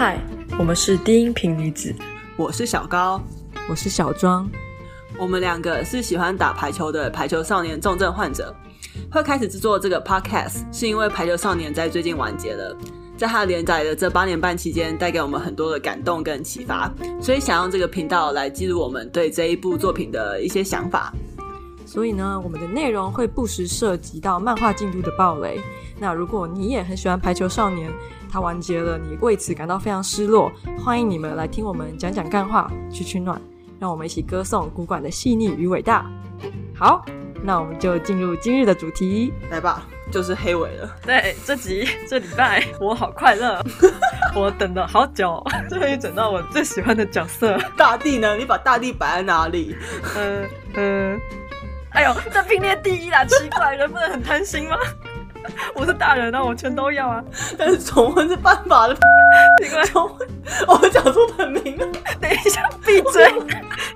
嗨，我们是低音频女子，我是小高，我是小庄。我们两个是喜欢打排球的排球少年重症患者，会开始制作这个 podcast 是因为排球少年在最近完结了，在他连载的这8年半期间带给我们很多的感动跟启发，所以想用这个频道来记录我们对这一部作品的一些想法。所以呢，我们的内容会不时涉及到漫画进度的暴雷，那如果你也很喜欢排球少年，他完结了，你为此感到非常失落，欢迎你们来听我们讲讲干话，取取暖，让我们一起歌颂古馆的细腻与伟大。好，那我们就进入今日的主题，来吧，就是黑尾了。对，这礼拜我好快乐，我等了好久，终于等到我最喜欢的角色。大地呢？你把大地摆在哪里？哎呦，这并列第一啦！奇怪，人不能很贪心吗？我是大人啊，我全都要啊。但是重婚是犯法的，奇怪，重婚，我讲出本名了。等一下，闭嘴！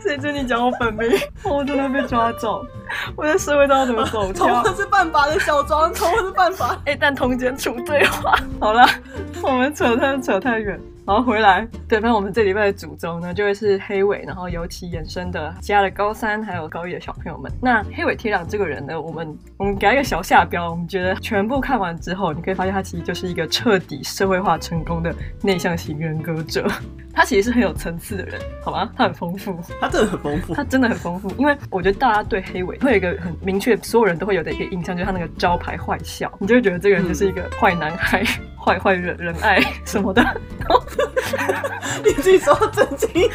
谁准你讲我本名？我真的被抓走，我在社会上怎么走跳？重婚是犯法的，小庄，重婚是犯法。哎，但同检处对话。好了，我们扯太远。然后回来，对，反正我们这礼拜的主轴呢，就会是黑尾，然后尤其衍生的其他的高三还有高一的小朋友们。那黑尾铁郎这个人呢，我们给他一个小下标，我们觉得全部看完之后，你可以发现他其实就是一个彻底社会化成功的内向型人格者。他其实是很有层次的人，好吗？他很丰富，他真的很丰富。因为我觉得大家对黑尾会有一个很明确，所有人都会有的一个印象，就是他那个招牌坏笑，你就会觉得这个人就是一个坏男孩、坏人爱什么的。你自己说正经一点。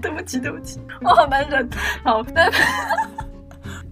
对不起，我好难忍。好，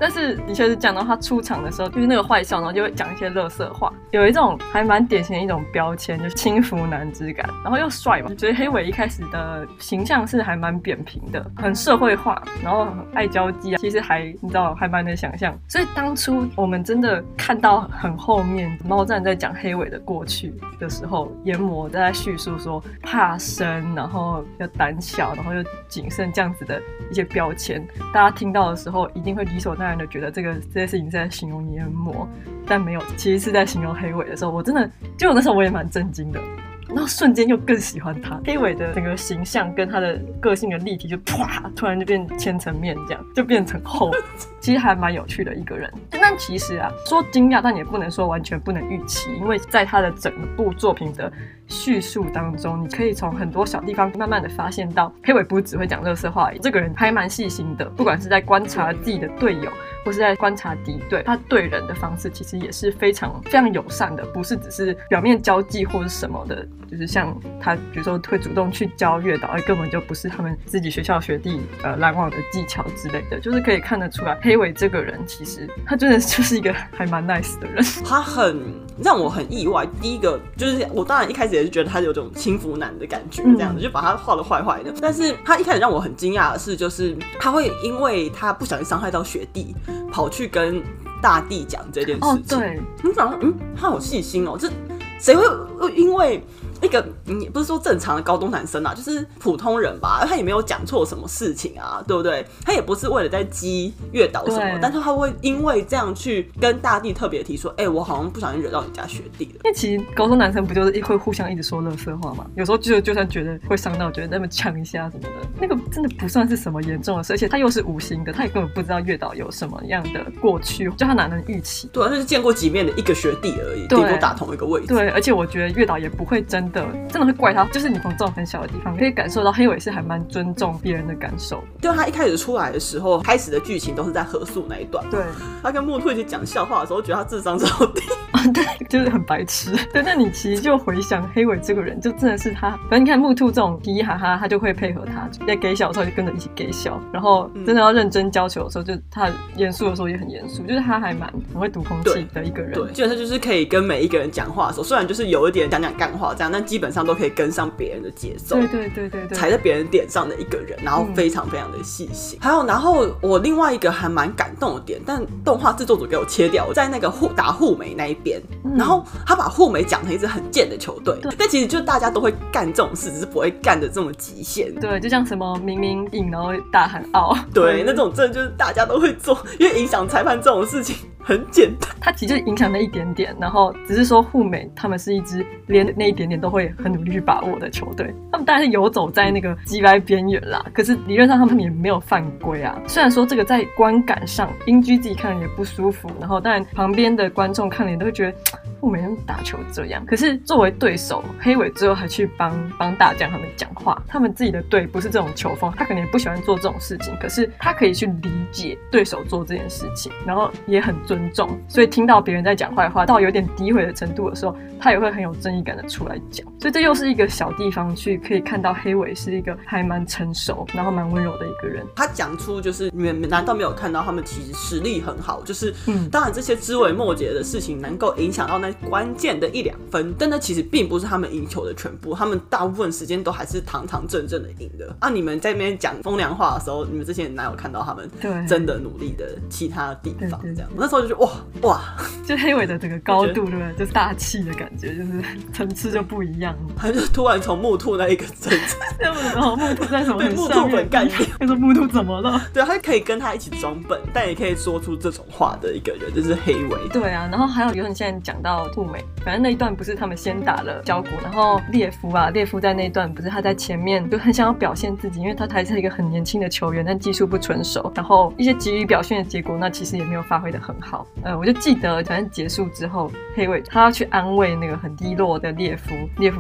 但是的确是讲到他出场的时候，就是那个坏笑，然后就会讲一些垃圾话，有一种还蛮典型的一种标签，就是轻浮男之感，然后又帅嘛。觉得黑尾一开始的形象是还蛮扁平的，很社会化，然后很爱交际啊，其实还你知道还蛮能想象。所以当初我们真的看到很后面猫站在讲黑尾的过去的时候，研磨在叙述说怕生，然后又胆小，然后又谨慎这样子的一些标签，大家听到的时候一定会理所当然就觉得这些事情在形容研磨，但没有，其实是在形容黑尾的时候，我真的就那时候我也蛮震惊的，然后瞬间又更喜欢他。黑尾的整个形象跟他的个性的立体就啪，突然就变1000层面，这样就变成厚，其实还蛮有趣的一个人。但其实啊，说惊讶，但也不能说完全不能预期，因为在他的整部作品的叙述当中，你可以从很多小地方慢慢的发现到，黑尾不是只会讲垃圾话，这个人还蛮细心的，不管是在观察自己的队友，或是在观察敌对，他对人的方式其实也是非常非常友善的，不是只是表面交际或是什么的，就是像他比如说会主动去教月岛，而根本就不是他们自己学校学弟拦网的技巧之类的，就是可以看得出来，黑尾这个人其实他真的就是一个还蛮 nice 的人。他很让我很意外，第一个就是我当然一开始也是觉得他有种轻浮男的感觉，这样子就把他画得坏坏的。但是他一开始让我很惊讶的是，就是他会因为他不小心伤害到学弟，跑去跟大地讲这件事情。哦，对，你想说，他好细心哦，这谁会因为一个不是说正常的高中男生啊，就是普通人吧，他也没有讲错什么事情啊，对不对？他也不是为了在激月岛什么，但是他会因为这样去跟大地特别提说，哎，我好像不小心惹到你家学弟了。因为其实高中男生不就是会互相一直说垃圾话嘛，有时候就算觉得会伤到，觉得那么呛一下什么的，那个真的不算是什么严重的事，而且他又是无心的，他也根本不知道月岛有什么样的过去，就他哪能预期？对，就是见过几面的一个学弟而已，顶多打同一个位置。对，而且我觉得月岛也不会真的会怪他，就是你从这种很小的地方可以感受到黑尾是还蛮尊重别人的感受。就他一开始出来的时候，开始的剧情都是在合宿那一段，对，他跟木兔一起讲笑话的时候，觉得他智商超低。对，就是很白痴。对，那你其实就回想黑尾这个人，就真的是他，反正你看木兔这种嘻嘻哈哈，他就会配合他，在给小的时候就跟着一起给小，然后真的要认真教球的时候，就他严肃的时候也很严肃，就是他还蛮很会读空气的一个人。对，基本上就是可以跟每一个人讲话的时候，虽然就是有一点讲讲干话这样，但基本上都可以跟上别人的节奏。对，踩在别人点上的一个人，然后非常非常的细心。还有，然后我另外一个还蛮感动的点，但动画制作组给我切掉，在那个打护美那一边，然后他把护美讲成一支很贱的球队，但其实就大家都会干这种事，只是不会干的这么极限。对，就像什么明明赢然后大喊傲，对，那种真的就是大家都会做，因为影响裁判这种事情。很简单，它其实就影响那一点点，然后只是说滬美他们是一支连那一点点都会很努力去把握的球队，他们当然是游走在那个击败边缘啦，可是理论上他们也没有犯规啊。虽然说这个在观感上英居自己看了也不舒服，然后当然旁边的观众看了也都会觉得滬美打球这样，可是作为对手，黑尾最后还去帮大将他们讲话，他们自己的队不是这种球风，他可能也不喜欢做这种事情，可是他可以去理解对手做这件事情，然后也很尊重，所以听到别人在讲坏话到有点诋毁的程度的时候，他也会很有正义感的出来讲。所以这又是一个小地方去可以看到黑尾是一个还蛮成熟然后蛮温柔的一个人。他讲出就是你们难道没有看到他们其实实力很好，就是当然这些枝微末节的事情能够影响到那关键的一两分，但那其实并不是他们赢球的全部，他们大部分时间都还是堂堂正正的赢的啊。你们在那边讲风凉话的时候，你们这些人哪有看到他们真的努力的其他地方这样。那时候就觉得哇，就黑尾的整个高度对不对，就是大气的感觉，就是层次就不一样了。他就突然从木兔那一个层次，然后木兔在什么很上面，他说木兔怎么了？对，他可以跟他一起装笨，但也可以说出这种话的一个人，就是黑尾。对啊，然后还有有你现在讲到兔美，反正那一段不是他们先打了交谷，然后列夫在那一段不是他在前面就很想要表现自己，因为他还是一个很年轻的球员，但技术不纯熟，然后一些急于表现的结果，那其实也没有发挥的很好。我就记得反正结束之后，黑尾他要去安慰那个很低落的列夫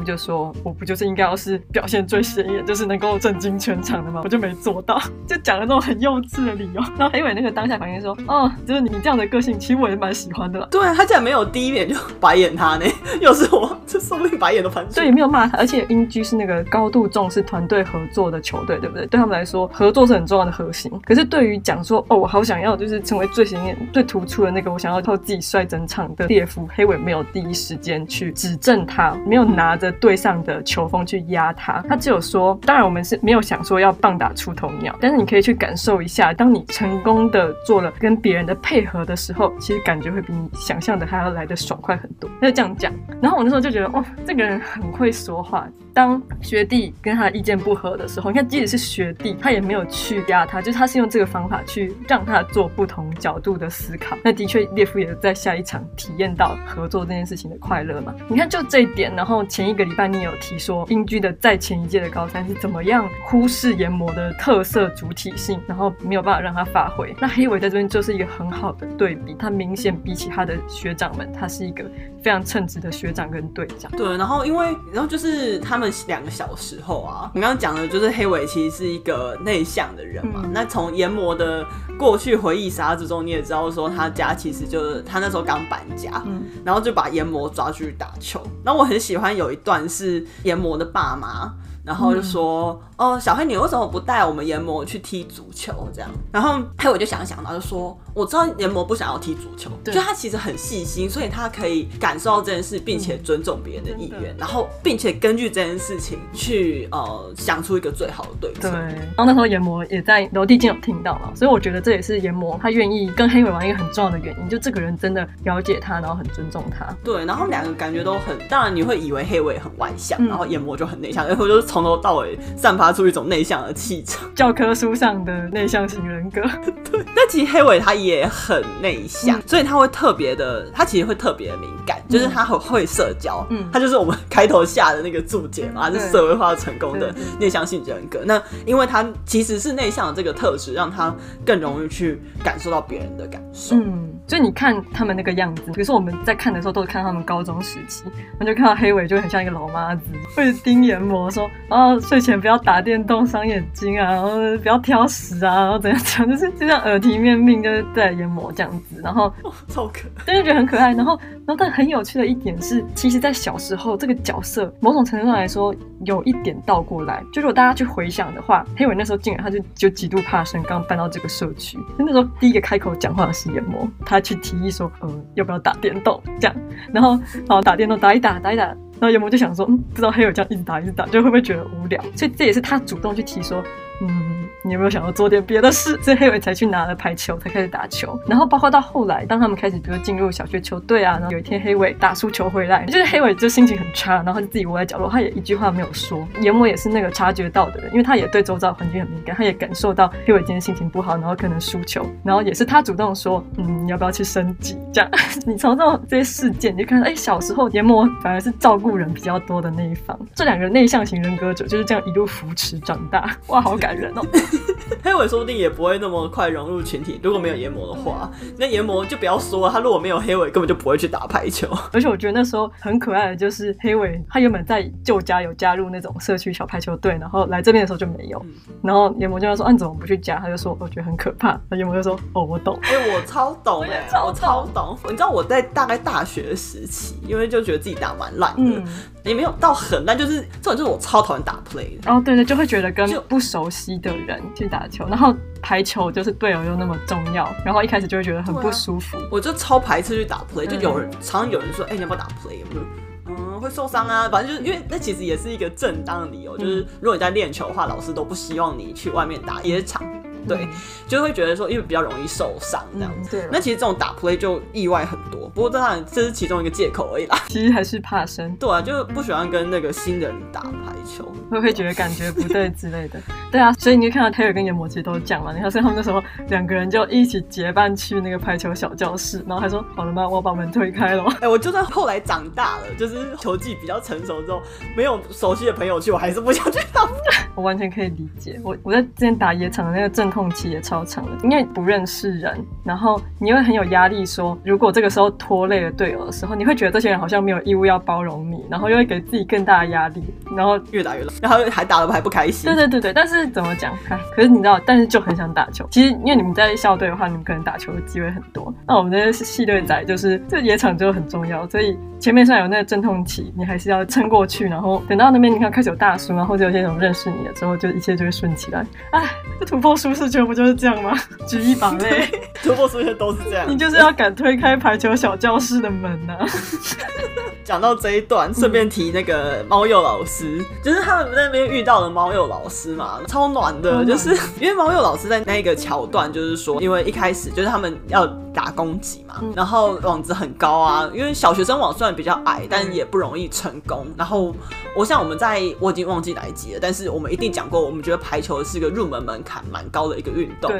就说，我不就是应该要是表现最显眼，就是能够震惊全场的吗？我就没做到，就讲了那种很幼稚的理由。然后黑尾那个当下反应说，哦，就是你这样的个性其实我也蛮喜欢的啦。对啊，他竟然没有第一眼就白眼他呢，又是我这说不定白眼都翻出来。对，没有骂他。而且英居是那个高度重视团队合作的球队，对不对？对他们来说合作是很重要的核心，可是对于讲说哦我好想要就是成为最显眼最突出的那个，我想要靠自己率整场的列夫，黑尾没有第一时间去指正他，没有拿着队上的球风去压他，他只有说当然我们是没有想说要棒打出头鸟，但是你可以去感受一下，当你成功的做了跟别人的配合的时候，其实感觉会比你想象的还要来的爽快很多，他就这样讲。然后我那时候就觉得哇，这个人很会说话，当学弟跟他的意见不合的时候，你看即使是学弟他也没有去压他，就是他是用这个方法去让他做不同角度的思考。那的确列夫也在下一场体验到合作这件事情的快乐嘛。你看就这一点，然后前一个礼拜你也有提说英居的在前一届的高三是怎么样忽视研磨的特色主体性，然后没有办法让他发挥，那黑尾在这边就是一个很好的对比，他明显比起他的学长们，他是一个非常称职的学长跟队长。对，然后因为然后就是他们两个小时后啊，你刚刚讲的就是黑尾其实是一个内向的人嘛，那从研磨的过去回忆杀之中，你也知道说他家其实就是他那时候刚搬家，然后就把研磨抓去打球。然后我很喜欢有一段是研磨的爸妈，然后就说哦，小黑你为什么不带我们研磨去踢足球这样。然后黑尾就想一想，然后就说我知道研磨不想要踢足球，就他其实很细心，所以他可以感受到这件事，并且尊重别人的意愿，然后并且根据这件事情去想出一个最好的对策。对，然后那时候研磨也在楼梯间有听到嘛，所以我觉得这也是研磨他愿意跟黑尾玩一个很重要的原因，就这个人真的了解他，然后很尊重他。对，然后两个感觉都很，当然你会以为黑尾很外向，然后研磨就很内向，然后就是从头到尾散发出一种内向的气场，教科书上的内向型人格。对，但其实黑尾他也很内向，所以他会特别的，他其实会特别的敏感，就是他很会社交，他就是我们开头下的那个注解嘛，是社会化成功的内向性人格。那因为他其实是内向的这个特质，让他更容易去感受到别人的感受。所以你看他们那个样子，比如说我们在看的时候都是看他们高中时期，那就看到黑尾就很像一个老妈子，会盯研磨说啊，睡前不要打电动伤眼睛啊，然后不要挑食啊，然后怎样怎样，就是就像耳提面命就是在研磨这样子，然后超可爱，真的觉得很可爱。然后但很有趣的一点是，其实在小时候这个角色某种程度上来说有一点倒过来，就如果大家去回想的话，黑尾那时候进来他就极度怕生，刚搬到这个社区，那时候第一个开口讲话的是研磨，他去提议说要不要打电动这样，然后打电动打一打，然后研磨就想说不知道黑尾这样一直打就会不会觉得无聊，所以这也是他主动去提说你你有没有想要做点别的事？所以黑尾才去拿了排球，才开始打球。然后包括到后来，当他们开始比如进入小学球队啊，然后有一天黑尾打输球回来，就是黑尾就心情很差，然后就自己窝在角落，他也一句话没有说。研磨也是那个察觉到的人，因为他也对周遭环境很敏感，他也感受到黑尾今天心情不好，然后可能输球，然后也是他主动说，你要不要去升级？这样，你从这些事件你就看到，小时候研磨反而是照顾人比较多的那一方，这两个内向型人格者就是这样一路扶持长大，哇，好感人哦。黑尾说不定也不会那么快融入群体，如果没有研磨的话，那研磨就不要说了，他如果没有黑尾根本就不会去打排球。而且我觉得那时候很可爱的就是黑尾，他原本在旧家有加入那种社区小排球队，然后来这边的时候就没有，然后研磨就说，你怎么不去加？他就说我觉得很可怕，那研磨就说我懂。我超懂耶，我超懂。你知道我在大概大学时期，因为就觉得自己打蛮烂的，也没有到很烂，就是这种就是我超讨厌打 play 的。哦，对对，就会觉得跟不熟悉的人去打球，然后排球就是队友又那么重要，然后一开始就会觉得很不舒服。啊，我就超排斥去打 play， 就有人常常有人说，你要不要打 play？ 会受伤啊，反正就是因为那其实也是一个正当的理由，就是如果你在练球的话，老师都不希望你去外面打野场。对，就会觉得说因为比较容易受伤这样子，那其实这种打 play 就意外很多，不过当然这是其中一个借口而已啦，其实还是怕生。对啊，就不喜欢跟那个新的人打排球，会觉得感觉不对之类的。对啊，所以你就看到 Taylor 跟研磨其实都讲嘛，你看所以他们那时候两个人就一起结伴去那个排球小教室，然后还说好了吗，我要把门推开了。我就算后来长大了，就是球技比较成熟之后，没有熟悉的朋友去，我还是不想去打。我完全可以理解，我在之前打野场的那个阵痛期也超长的，因为不认识人，然后你会很有压力说，如果这个时候拖累了队友的时候，你会觉得这些人好像没有义务要包容你，然后又会给自己更大的压力，然后越打越烂，然后还打了还不开心。对对对对，但是怎么讲，可是你知道，但是就很想打球。其实因为你们在校队的话，你们可能打球的机会很多，那我们那些系队仔就是这野场就很重要，所以前面虽然有那个阵痛期，你还是要撑过去，然后等到那边你看开始有大叔，然后就有些人认识你了之后，就一切就会顺起来。哎，这突破舒适圈不就是这样吗？举一反类，突破舒适圈都是这样。你就是要敢推开排球小教室的门啊！讲到这一段，顺便提那个猫鼬老师，就是他们在那边遇到的猫鼬老师嘛，超暖的。就是因为猫鼬老师在那个桥段，就是说，因为一开始就是他们要打攻击嘛，然后网子很高啊，因为小学生网虽然比较矮，但也不容易成功。然后我想我已经忘记哪一集了，但是我们一定讲过，我们觉得排球是一个入门门槛蛮高的一个运动，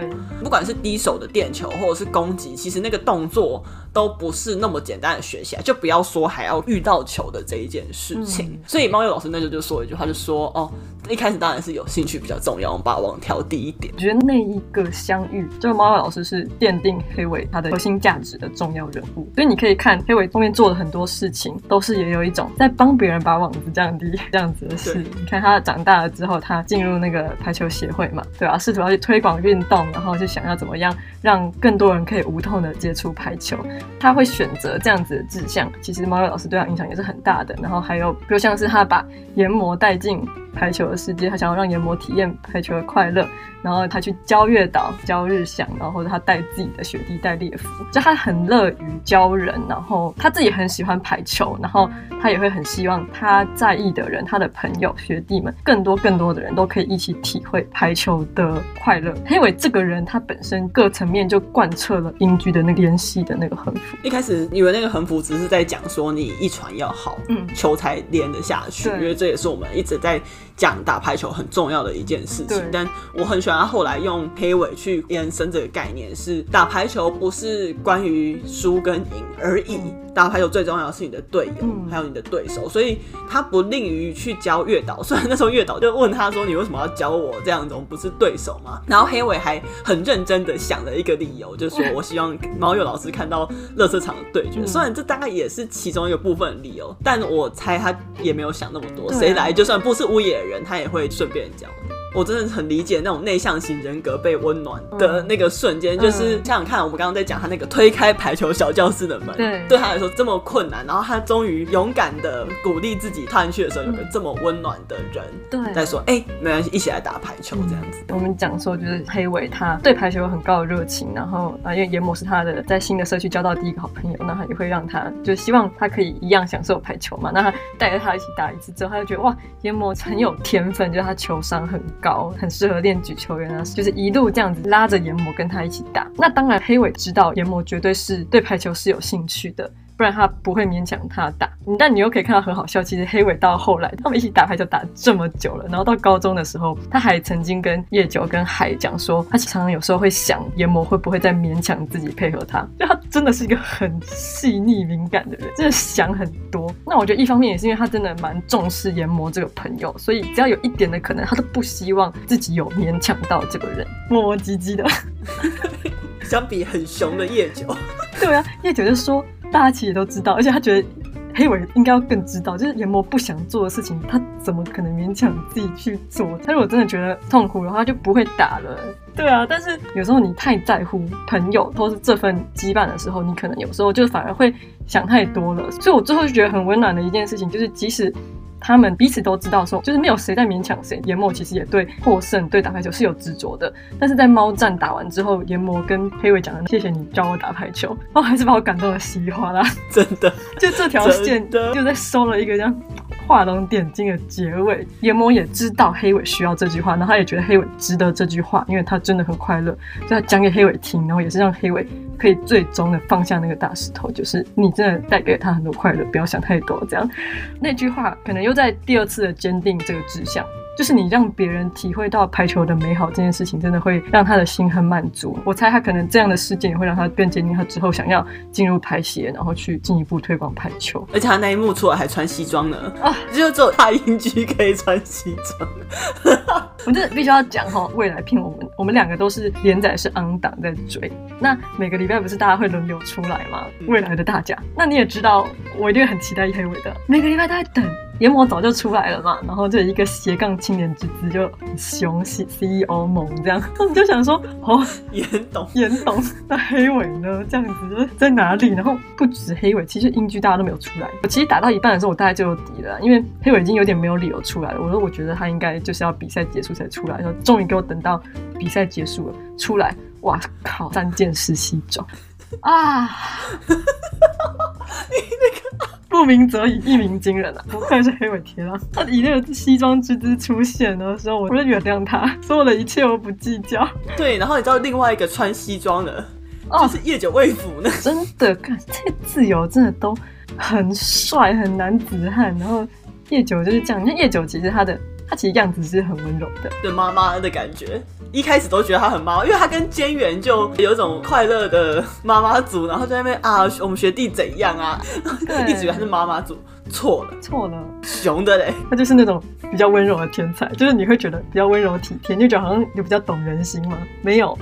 不管是低手的垫球或者是攻击，其实那个动作都不是那么简单的学起来，就不要说还要遇到球的这一件事情。所以猫鼬老师那时候就说一句话，就说一开始当然是有兴趣比较重要，我们把网调低一点。我觉得那一个相遇，就猫鼬老师是奠定黑尾他的核心价值的重要人物，所以你可以看黑尾后面做了很多事情，都是也有一种在帮别人把网子降低这样子的事。你看他长大了之后，他进入那个排球协会嘛，对吧？试图要去推广运动，然后就想要怎么样让更多人可以无痛的接触排球。他会选择这样子的志向，其实猫鼬老师对他影响也是很大的。然后还有比如像是他把研磨带进排球的世界，他想要让研磨体验排球的快乐，然后他去教月岛教日向，然后或者他带自己的学弟带猎夫，就他很乐于教人，然后他自己很喜欢排球，然后他也会很希望他在意的人，他的朋友学弟们，更多的人都可以一起体会排球的快乐。黑尾这个人他本身各层面就贯彻了英居的那个演戏的那个横幅，一开始以为那个横幅只是在讲说你一传要好，球才连得下去，因为这也是我们一直在讲打排球很重要的一件事情，但我很喜欢他后来用黑尾去延伸这个概念，是打排球不是关于输跟赢而已，打排球最重要的是你的队友，还有你的对手，所以他不吝于去教月岛。虽然那时候月岛就问他说你为什么要教我这样子，我们不是对手吗？然后黑尾还很认真的想了一个理由，就是说我希望猫鼬老师看到垃圾场的对决，虽然这大概也是其中一个部分的理由，但我猜他也没有想那么多，谁来就算不是屋野人他也会顺便教。我真的很理解那种内向型人格被温暖的那个瞬间，就是想想看我们刚刚在讲他那个推开排球小教室的门，对他来说这么困难，然后他终于勇敢的鼓励自己踏进去的时候，有个这么温暖的人在说没关系，一起来打排球这样子。我们讲说就是黑尾他对排球有很高的热情，然后因为研磨是他的在新的社区交到第一个好朋友，那他也会让他就希望他可以一样享受排球嘛，那他带着他一起打一次之后，他就觉得哇，研磨很有天分，就是他球商很高，很适合练举球员啊，就是一路这样子拉着研磨跟他一起打。那当然黑尾知道研磨绝对是对排球是有兴趣的，不然他不会勉强他打。但你又可以看到很好笑，其实黑尾到后来他们一起打排球打这么久了，然后到高中的时候他还曾经跟叶久跟海讲说，他常常有时候会想研磨会不会再勉强自己配合他，就他真的是一个很细腻敏感的人，真的想很多。那我觉得一方面也是因为他真的蛮重视研磨这个朋友，所以只要有一点的可能他都不希望自己有勉强到这个人，磨磨唧唧的相比很熊的叶久对啊，叶久就说大家其实也都知道，而且他觉得黑尾应该要更知道，就是研磨不想做的事情他怎么可能勉强自己去做，他如果真的觉得痛苦的话他就不会打了。对啊，但是有时候你太在乎朋友或是这份羁绊的时候，你可能有时候就反而会想太多了。所以我最后就觉得很温暖的一件事情，就是即使他们彼此都知道说就是没有谁在勉强谁，研磨其实也对获胜对打排球是有执着的，但是在猫战打完之后，研磨跟黑尾讲的谢谢你教我打排球，然后还是把我感动的稀里哗啦，真的就这条线就在收了一个这样画龙点睛的结尾。研磨也知道黑尾需要这句话，然后他也觉得黑尾值得这句话，因为他真的很快乐，所以他讲给黑尾听，然后也是让黑尾可以最终的放下那个大石头，就是你真的带给他很多快乐，不要想太多这样。那句话可能又在第二次的坚定这个志向，就是你让别人体会到排球的美好这件事情真的会让他的心很满足。我猜他可能这样的事件也会让他更坚定他之后想要进入排协，然后去进一步推广排球。而且他那一幕出来还穿西装呢啊，就只有他邻居可以穿西装我真的必须要讲齁，未来片我们两个都是连载是昂档在追，那每个礼拜不是大家会轮流出来吗？未来的大家，那你也知道我一定很期待黑尾的，每个礼拜都在等，研磨早就出来了嘛，然后就一个斜杠青年之姿就很凶 CEO 猛这样，那你就想说哦，严董那黑尾呢这样子在哪里？然后不止黑尾，其实英剧大家都没有出来。我其实打到一半的时候我大概就有底了，因为黑尾已经有点没有理由出来了，我说我觉得他应该就是要比赛结束才出来，然后终于给我等到比赛结束了出来，哇靠，三件事西装啊你那个不鸣则已，一鸣惊人啊！不愧是黑尾铁郎，他以那个西装之姿出现的时候，我就原谅他，所有的一切我不计较。对，然后你知道另外一个穿西装的，就是夜久未腐呢。真的，看这些自由真的都很帅，很男子汉。然后夜久就是这样，那夜久其实他其实样子是很温柔的，对妈妈的感觉。一开始都觉得他很妈妈，因为他跟菅原就有一种快乐的妈妈族，然后在那边啊，我们学弟怎样啊，一直以为他是妈妈族，错了，熊的嘞，他就是那种比较温柔的天才，就是你会觉得比较温柔体贴，你就觉得好像有比较懂人心吗？没有，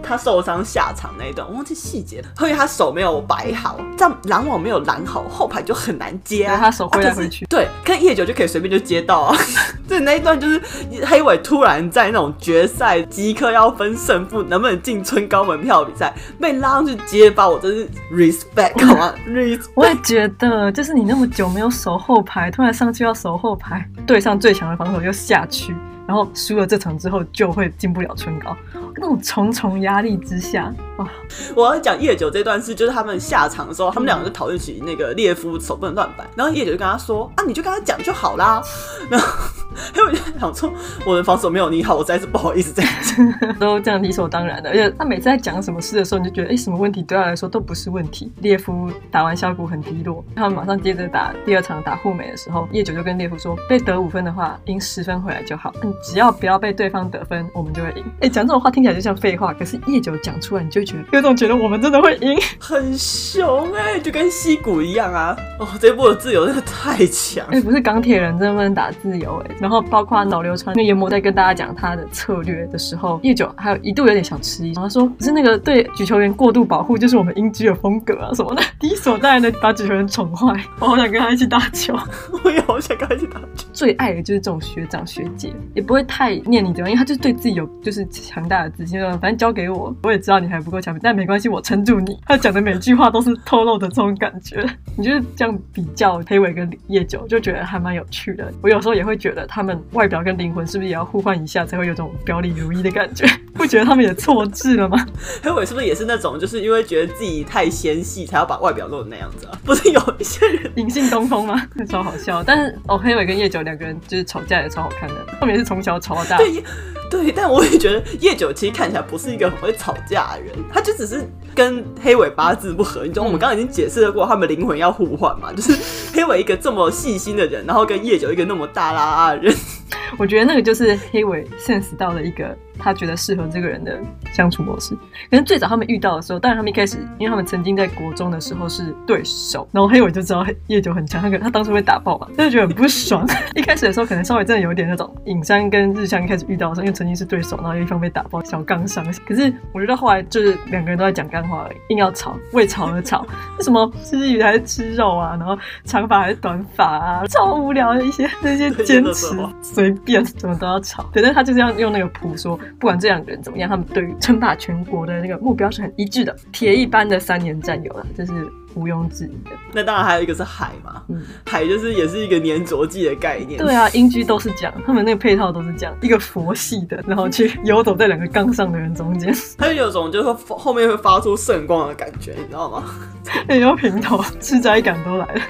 他受伤下场那一段我忘记细节了，因为他手没有摆好，这样拦网没有拦好，后排就很难接啊，他手挥来回去，对，可是夜久就可以随便就接到啊所以那一段就是黑尾突然在那种决赛即刻要分胜负，能不能进春高门票比赛被拉上去接吧，我真是 respect 好吗？ respect 我也觉得，就是你那么久没有守后排，突然上去要守后排，对上最强的防守又下去，然后输了这场之后就会进不了春高，那种重重压力之下，哇！我要讲夜久这段事，就是他们下场的时候，他们两个就讨论起那个列夫手不能乱摆，然后夜久就跟他说啊，你就跟他讲就好啦。然后黑尾就想说，我的防守没有你好，我实在是不好意思这样讲，都这样理所当然的。而且他每次在讲什么事的时候，你就觉得什么问题对他来说都不是问题。列夫打完小谷很低落，他们马上接着打第二场打护美的时候，夜久就跟列夫说，被得5分的话，赢10分回来就好。只要不要被对方得分，我们就会赢。哎，讲这种话听起来就像废话，可是夜久讲出来，你就觉得有种觉得我们真的会赢，很熊哎、欸，就跟西谷一样啊！哦，这波的自由真的太强。哎、欸，不是钢铁人真的不能打自由哎、欸。然后包括脑流川，因为研磨在跟大家讲他的策略的时候，夜久还有一度有点小迟疑，然后说可是那个对举球员过度保护，就是我们英居的风格啊什么的，理所当然的把举球员宠坏。我好想跟他一起打球，我也好想跟他一起打球。最爱的就是这种学长学姐。也不会太念你怎么样，因为他就对自己有就是强大的子欣啊，反正交给我，我也知道你还不够强，但没关系，我撑住你。他讲的每句话都是透露的这种感觉，你就是这样比较黑尾跟夜久，就觉得还蛮有趣的。我有时候也会觉得他们外表跟灵魂是不是也要互换一下，才会有种表里如一的感觉？不觉得他们也错置了吗？黑尾是不是也是那种，就是因为觉得自己太纤细，才要把外表弄成那样子啊？不是有一些人隐性东风吗？那超好笑。但是哦，黑尾跟夜久两个人就是吵架也超好看的，他们也是从小吵到大。对，但我也觉得夜久其实看起来不是一个很会吵架的人，他就只是跟黑尾八字不合。你知道我们刚刚已经解释了过，他们灵魂要互换嘛，就是黑尾一个这么细心的人，然后跟夜久一个那么大啦啦的人。我觉得那个就是黑尾 sense 到了一个他觉得适合这个人的相处模式。可是最早他们遇到的时候，当然他们一开始，因为他们曾经在国中的时候是对手，然后黑尾就知道夜久很强，他当初会打爆嘛，他就觉得很不爽。一开始的时候可能稍微真的有点那种影山跟日向一开始遇到的时候，因为曾经是对手，然后有一方被打爆，小杠伤。可是我觉得后来就是两个人都在讲干话而已，硬要吵，为吵而吵，什么吃鱼还是吃肉啊，然后长发还是短发啊，超无聊的一些那些坚持，随便怎么都要吵。对，但他就是要用那个谱说，不管这两个人怎么样，他们对于称霸全国的那个目标是很一致的，铁一般的3年战友啦，这是毋庸置疑的。那当然还有一个是海嘛，海就是也是一个粘着剂的概念。对啊，英居都是这样，他们那个配套都是这样，一个佛系的，然后去游走在两个杠上的人中间，他就有种就是后面会发出圣光的感觉，你知道吗？也有平头，吃斋感都来了。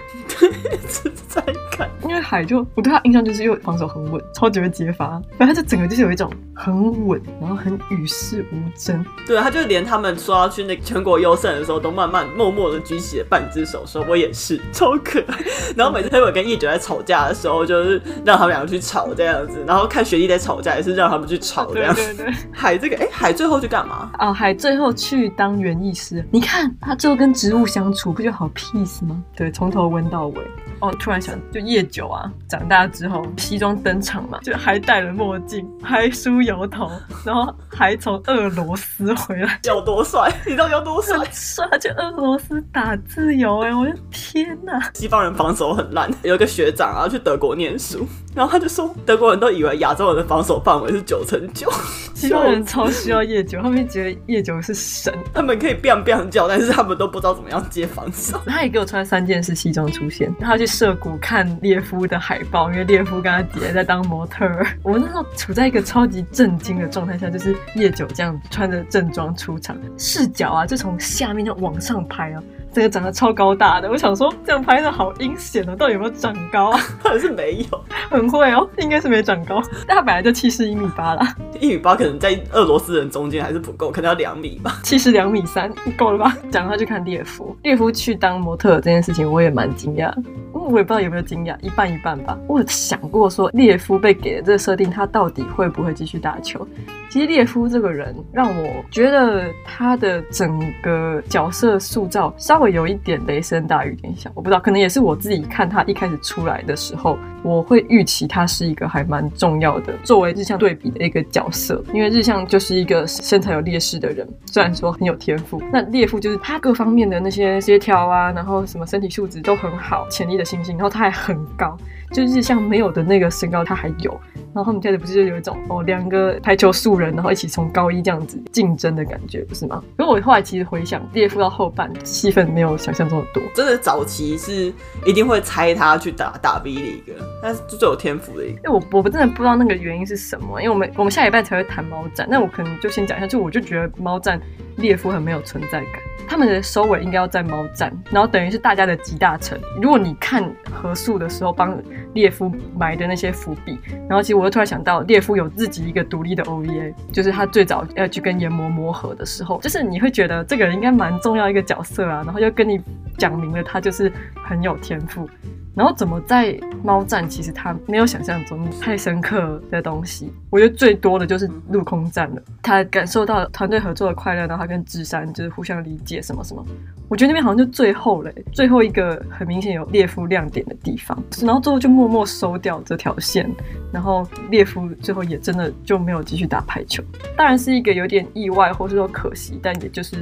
对，吃斋感。因为海就我对他印象就是又防守很稳，超级会接发，反正他就整个就是有一种很稳，然后很与世无争。对，他就连他们说要去那全国优胜的时候，都慢慢默默的举起半只手说我也是，超可爱。然后每次黑尾跟夜久在吵架的时候，就是让他们两个去吵这样子，然后看学弟在吵架也是让他们去吵这样子。对对对。海这个海最后去干嘛啊？海最后去当园艺师。你看他最后跟植物相处，不就好 peace 吗？对，从头闻到尾。哦，突然想就夜久啊，长大之后西装登场嘛，就还戴了墨镜，还梳油头，然后还从俄罗斯回来，有多帅？你知道有多帅？帅，他去俄罗斯打自由我的天哪！西方人防守很烂，有一个学长啊去德国念书，然后他就说德国人都以为亚洲人的防守范围是9x9，西方人超需要夜久，他们觉得夜久是神，他们可以 biang biang 叫，但是他们都不知道怎么样接防守。他也给我穿3件式西装出现，他去涉谷看列夫的海报，因为列夫跟他姐在当模特儿。我那时候处在一个超级震惊的状态下，就是夜久这样穿着正装出场，视角啊就从下面这样往上拍啊。这个长得超高大的，我想说这样拍的好阴险哦，到底有没有长高啊？当然是没有，很会哦，应该是没长高。但他本来就气势1.8米啦，1.8米可能在俄罗斯人中间还是不够，可能要2米吧，气势2.3米够了吧？讲他去看列夫，列夫去当模特这件事情，我也蛮惊讶。我也不知道有没有惊讶，一半一半吧。我有想过说列夫被给的这个设定，他到底会不会继续打球？其实列夫这个人让我觉得他的整个角色塑造稍微有一点雷声大雨点小，我不知道，可能也是我自己看他一开始出来的时候，我会预期他是一个还蛮重要的作为日向对比的一个角色，因为日向就是一个身材有劣势的人，虽然说很有天赋，那列夫就是他各方面的那些协调啊，然后什么身体素质都很好，潜力的星星，然后他还很高，就是日向没有的那个身高他还有，然后他们开始不是就有一种两个排球素人然后一起从高一这样子竞争的感觉，不是吗？可是我后来其实回想列夫到后半戏份没有想象中的多，真的早期是一定会猜他去打 V League， 但是最有天赋的一个。我真的不知道那个原因是什么，因为我们下礼拜才会谈猫战，那我可能就先讲一下，就我就觉得猫战列夫很没有存在感，他们的收尾应该要在猫战，然后等于是大家的集大成。如果你看合宿的时候帮列夫埋的那些伏笔，然后其实我就突然想到列夫有自己一个独立的 OVA， 就是他最早要去跟研磨磨合的时候，就是你会觉得这个人应该蛮重要一个角色啊，然后又跟你讲明了他就是很有天赋，然后怎么在猫战其实他没有想象中太深刻的东西。我觉得最多的就是陆空战了，他感受到团队合作的快乐，然后他跟志山就是互相理解什么什么，我觉得那边好像就最后了，最后一个很明显有列夫亮点的地方，然后最后就默默收掉这条线，然后列夫最后也真的就没有继续打排球，当然是一个有点意外或是说可惜，但也就是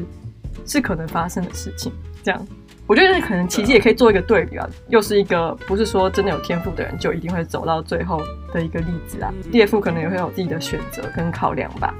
是可能发生的事情这样。我觉得可能奇迹也可以做一个对比啊，又是一个不是说真的有天赋的人就一定会走到最后的一个例子啊。列夫可能也会有自己的选择跟考量吧，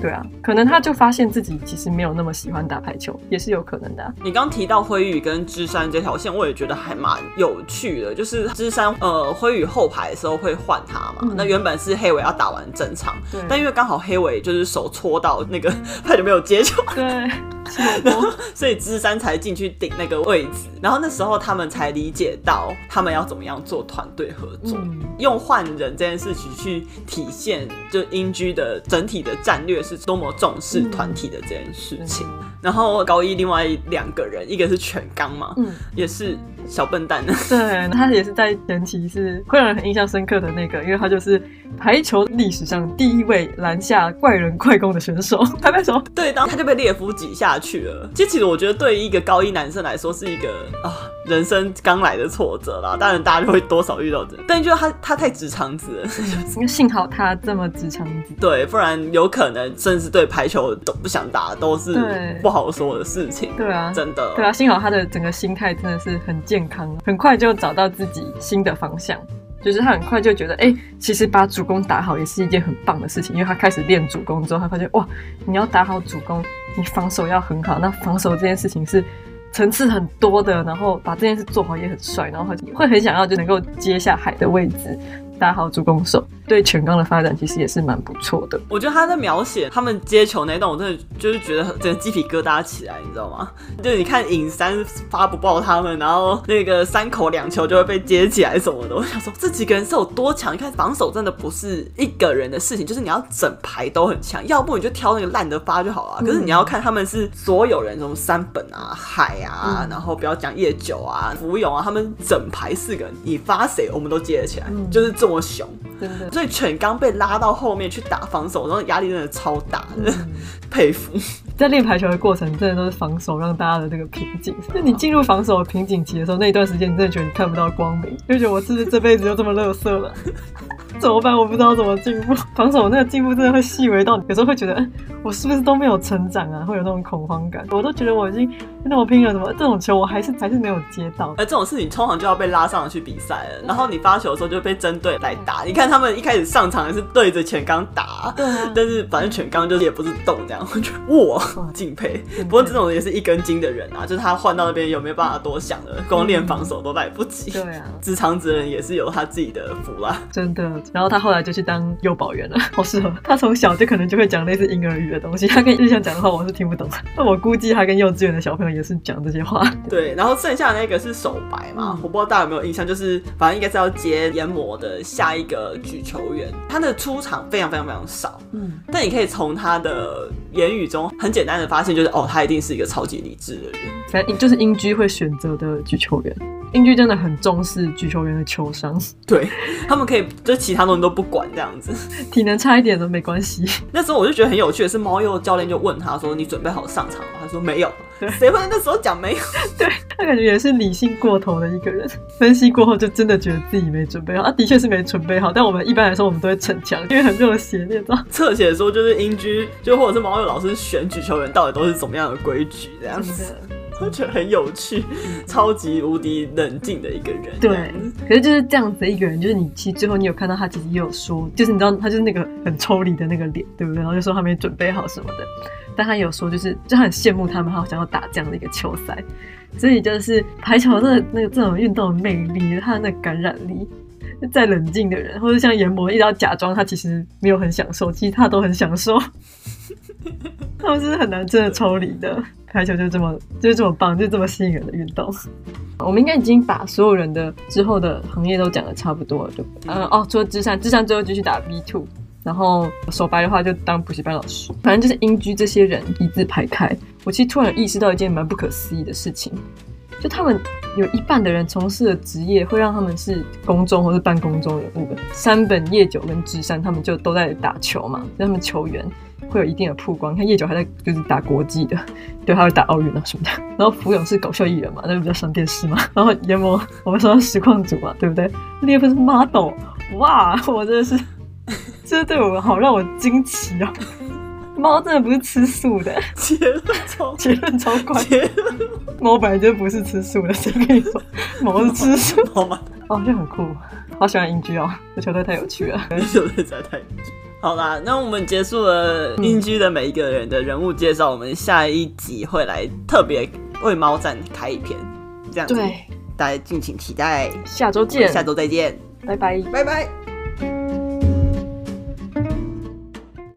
对啊，可能他就发现自己其实没有那么喜欢打排球，也是有可能的啊。你刚提到辉宇跟芝山这条线，我也觉得还蛮有趣的，就是芝山辉宇后排的时候会换他嘛，那原本是黑尾要打完整场，但因为刚好黑尾就是手戳到那个他就没有接球，对，然后所以芝山才进去顶那个位置，然后那时候他们才理解到他们要怎么样做团队合作，用换人这件事情去体现就英居的整体的战略是多么重视团体的这件事情。然后高一另外两个人，一个是全刚嘛，也是小笨蛋，对，他也是在前期是会让人很印象深刻的那个，因为他就是排球历史上第一位篮下怪人快攻的选手，拍拍手，对，然后他就被列夫挤下去了。其实我觉得对于一个高一男生来说是一个人生刚来的挫折啦，当然大家就会多少遇到的，但就他太直肠子了，幸好他这么直肠子，对，不然有可能甚至对排球都不想打，都是不好说的事情。对啊，真的，对啊，幸好他的整个心态真的是很健康，很快就找到自己新的方向，就是他很快就觉得其实把主攻打好也是一件很棒的事情，因为他开始练主攻之后，他发现哇，你要打好主攻，你防守要很好，那防守这件事情是层次很多的，然后把这件事做好也很帅，然后会很想要就能够接下海的位置，打好主攻手，对全钢的发展其实也是蛮不错的。我觉得他在描写他们接球那段，我真的就是觉得整个鸡皮疙瘩起来，你知道吗？就是你看尹山发不爆他们，然后那个三口两球就会被接起来什么的，我想说这几个人是有多强。你看防守真的不是一个人的事情，就是你要整排都很强，要不你就挑那个烂的发就好了。可是你要看他们是所有人，什么三本啊、海啊，然后不要讲叶九啊、福永啊，他们整排四个人，你发谁我们都接得起来，就是这么凶，所以犬刚被拉到后面去打防守，然后压力真的超大的，佩服。在练排球的过程，真的都是防守让大家的那个瓶颈。就你进入防守的瓶颈期的时候，那一段时间，你真的觉得你看不到光明，就觉得我是不是这辈子就这么垃圾了？怎么办？我不知道怎么进步。防守那个进步真的会细微到，有时候会觉得我是不是都没有成长啊？会有那种恐慌感。我都觉得我已经那么拼了，怎么这种球我还是没有接到？而这种事情通常就要被拉上去比赛了。然后你发球的时候就被针对来打。你看他们一开始上场是对着全钢打，但是反正全钢就是也不是动这样。我觉得哇，敬佩。不过这种也是一根筋的人啊，就是他换到那边有没有办法多想了，光练防守都来不及。对啊，直肠子人也是有他自己的福啦，真的。然后他后来就去当幼保员了，好适合他。从小就可能就会讲类似婴儿语的东西，他跟日向讲的话我是听不懂，但我估计他跟幼稚园的小朋友也是讲这些话。对，然后剩下的那个是手白嘛，我不知道大家有没有印象，就是反正应该是要接研磨的下一个举球员，他的出场非常非常非常少，但你可以从他的言语中很简单的发现，就是他一定是一个超级理智的人，反正就是英居会选择的举球员。英居真的很重视举球员的球商，对，他们可以就其他东西都不管这样子，体能差一点都没关系。那时候我就觉得很有趣的是，猫鼬教练就问他说：“你准备好上场吗？”他说：“没有。”谁会那时候讲没有？对，他感觉也是理性过头的一个人，分析过后就真的觉得自己没准备好。的确是没准备好，但我们一般来说我们都会逞强，因为很热血，你知道。侧写说就是英居，就或者是猫鼬老师选举球员到底都是怎么样的规矩这样子。我觉得很有趣，超级无敌冷静的一个人。对，可是就是这样子的一个人，就是你其实最后你有看到他其实也有说，就是你知道他就是那个很抽离的那个脸，对不对？然后就说他没准备好什么的，但他也有说就他很羡慕他们，他好想要打这样的一个球赛。所以就是排球的那个这种运动的魅力，他的那个感染力，再冷静的人，或者像研磨一直要假装他其实没有很享受，其实他都很享受。他们是很难真的抽离的，排球就这么棒，就这么吸引人的运动。我们应该已经把所有人的之后的行业都讲得差不多了，对不对？除了芝山最后继续打 B2， 然后手白的话就当补习班老师，反正就是英居这些人一字排开。我其实突然意识到一件蛮不可思议的事情，就他们有一半的人从事的职业会让他们是公众或是半公众人物的。三本、叶九跟芝山他们就都在打球嘛，就他们球员会有一定的曝光，你看叶九还在就是打国际的，对，他会打奥运啊什么的。然后福永是搞笑艺人嘛，那比较上电视嘛。然后研磨我们说他实况组嘛，对不对？列夫是 model， 哇，我真的是，这对我好让我惊奇啊！猫真的不是吃素的，结论超怪，猫本来就不是吃素的，谁跟你说猫是吃素的？好就很酷，好喜欢英居哦，这球队太有趣了，这球队实在太有趣。好啦，那我们结束了英居的每一个人的人物介绍，我们下一集会来特别为猫站开一篇，这样子，对，大家敬请期待，下周见，下周再见，拜拜，拜拜。